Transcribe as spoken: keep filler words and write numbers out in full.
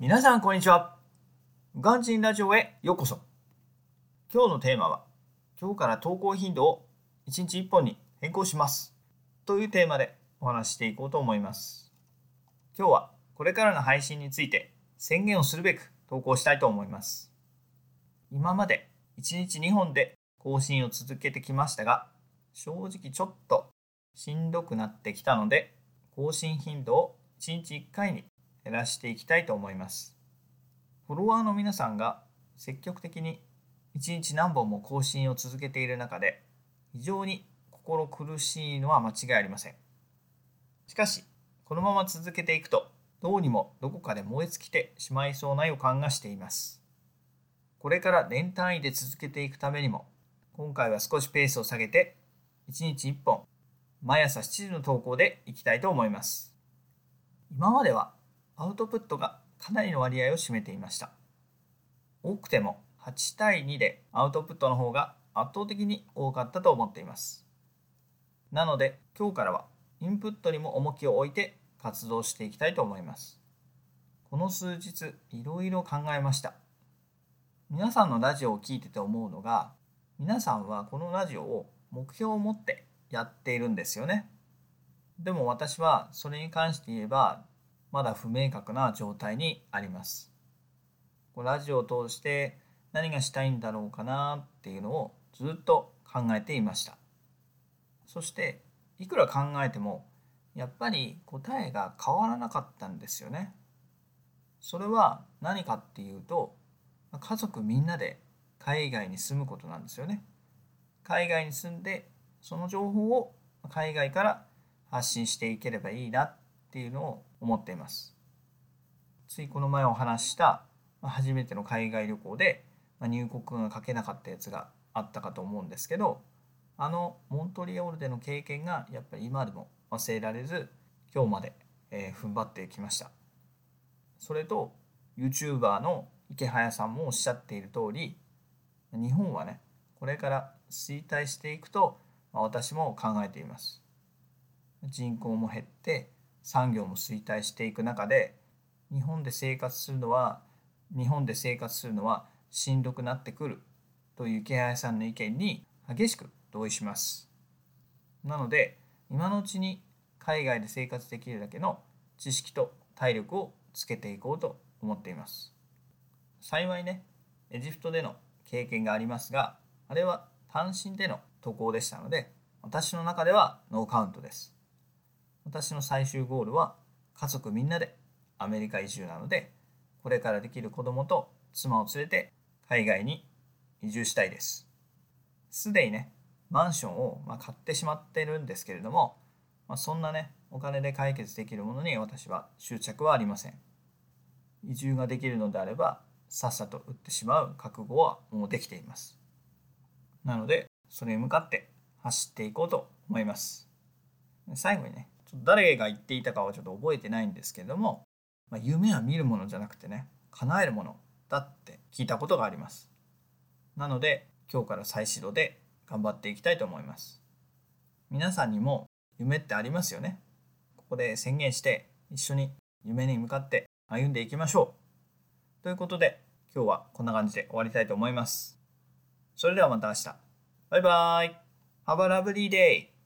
皆さんこんにちは。ガンジンラジオへようこそ。今日のテーマは、今日から投稿頻度をいちにちいっぽんに変更しますというテーマでお話していこうと思います。今日はこれからの配信について宣言をするべく投稿したいと思います。今までいちにちにほんで更新を続けてきましたが、正直ちょっとしんどくなってきたので、更新頻度をいちにちいっかいに減らしていきたいと思います。フォロワーの皆さんが積極的にいちにち何本も更新を続けている中で、非常に心苦しいのは間違いありません。しかしこのまま続けていくと、どうにもどこかで燃え尽きてしまいそうな予感がしています。これから年単位で続けていくためにも、今回は少しペースを下げていちにちいっぽん、毎朝しちじの投稿でいきたいと思います。今まではアウトプットがかなりの割合を占めていました。多くてもはち対にでアウトプットの方が圧倒的に多かったと思っています。なので今日からはインプットにも重きを置いて活動していきたいと思います。この数日いろいろ考えました。皆さんのラジオを聞いてて思うのが、皆さんはこのラジオを目標を持ってやっているんですよね。でも私はそれに関して言えば、まだ不明確な状態にあります。ラジオを通して何がしたいんだろうかなっていうのをずっと考えていました。そしていくら考えてもやっぱり答えが変わらなかったんですよね。それは何かっていうと、家族みんなで海外に住むことなんですよね。海外に住んでその情報を海外から発信していければいいなっていうのを思っています。ついこの前お話した初めての海外旅行で入国が書けなかったやつがあったかと思うんですけど、あのモントリオールでの経験がやっぱり今でも忘れられず、今日まで踏ん張ってきました。それと YouTuber の池早さんもおっしゃっている通り、日本はね、これから衰退していくと私も考えています。人口も減って産業も衰退していく中で、日本で生活するのは日本で生活するのはしんどくなってくるという池早さんの意見に激しく同意します。なので今のうちに海外で生活できるだけの知識と体力をつけていこうと思っています。幸いね、エジプトでの経験がありますが、あれは単身での渡航でしたので、私の中ではノーカウントです。私の最終ゴールは家族みんなでアメリカ移住なので、これからできる子供と妻を連れて海外に移住したいです。すでにね、マンションを買ってしまっているんですけれども、まあ、そんなね、お金で解決できるものに私は執着はありません。移住ができるのであれば、さっさと売ってしまう覚悟はもうできています。なので、それに向かって走っていこうと思います。最後にね、誰が言っていたかはちょっと覚えてないんですけれども、まあ、夢は見るものじゃなくてね、叶えるものだって聞いたことがあります。なので今日から再始動で頑張っていきたいと思います。皆さんにも夢ってありますよね。ここで宣言して一緒に夢に向かって歩んでいきましょうということで、今日はこんな感じで終わりたいと思います。それではまた明日。バイバイ。 Have a lovely day.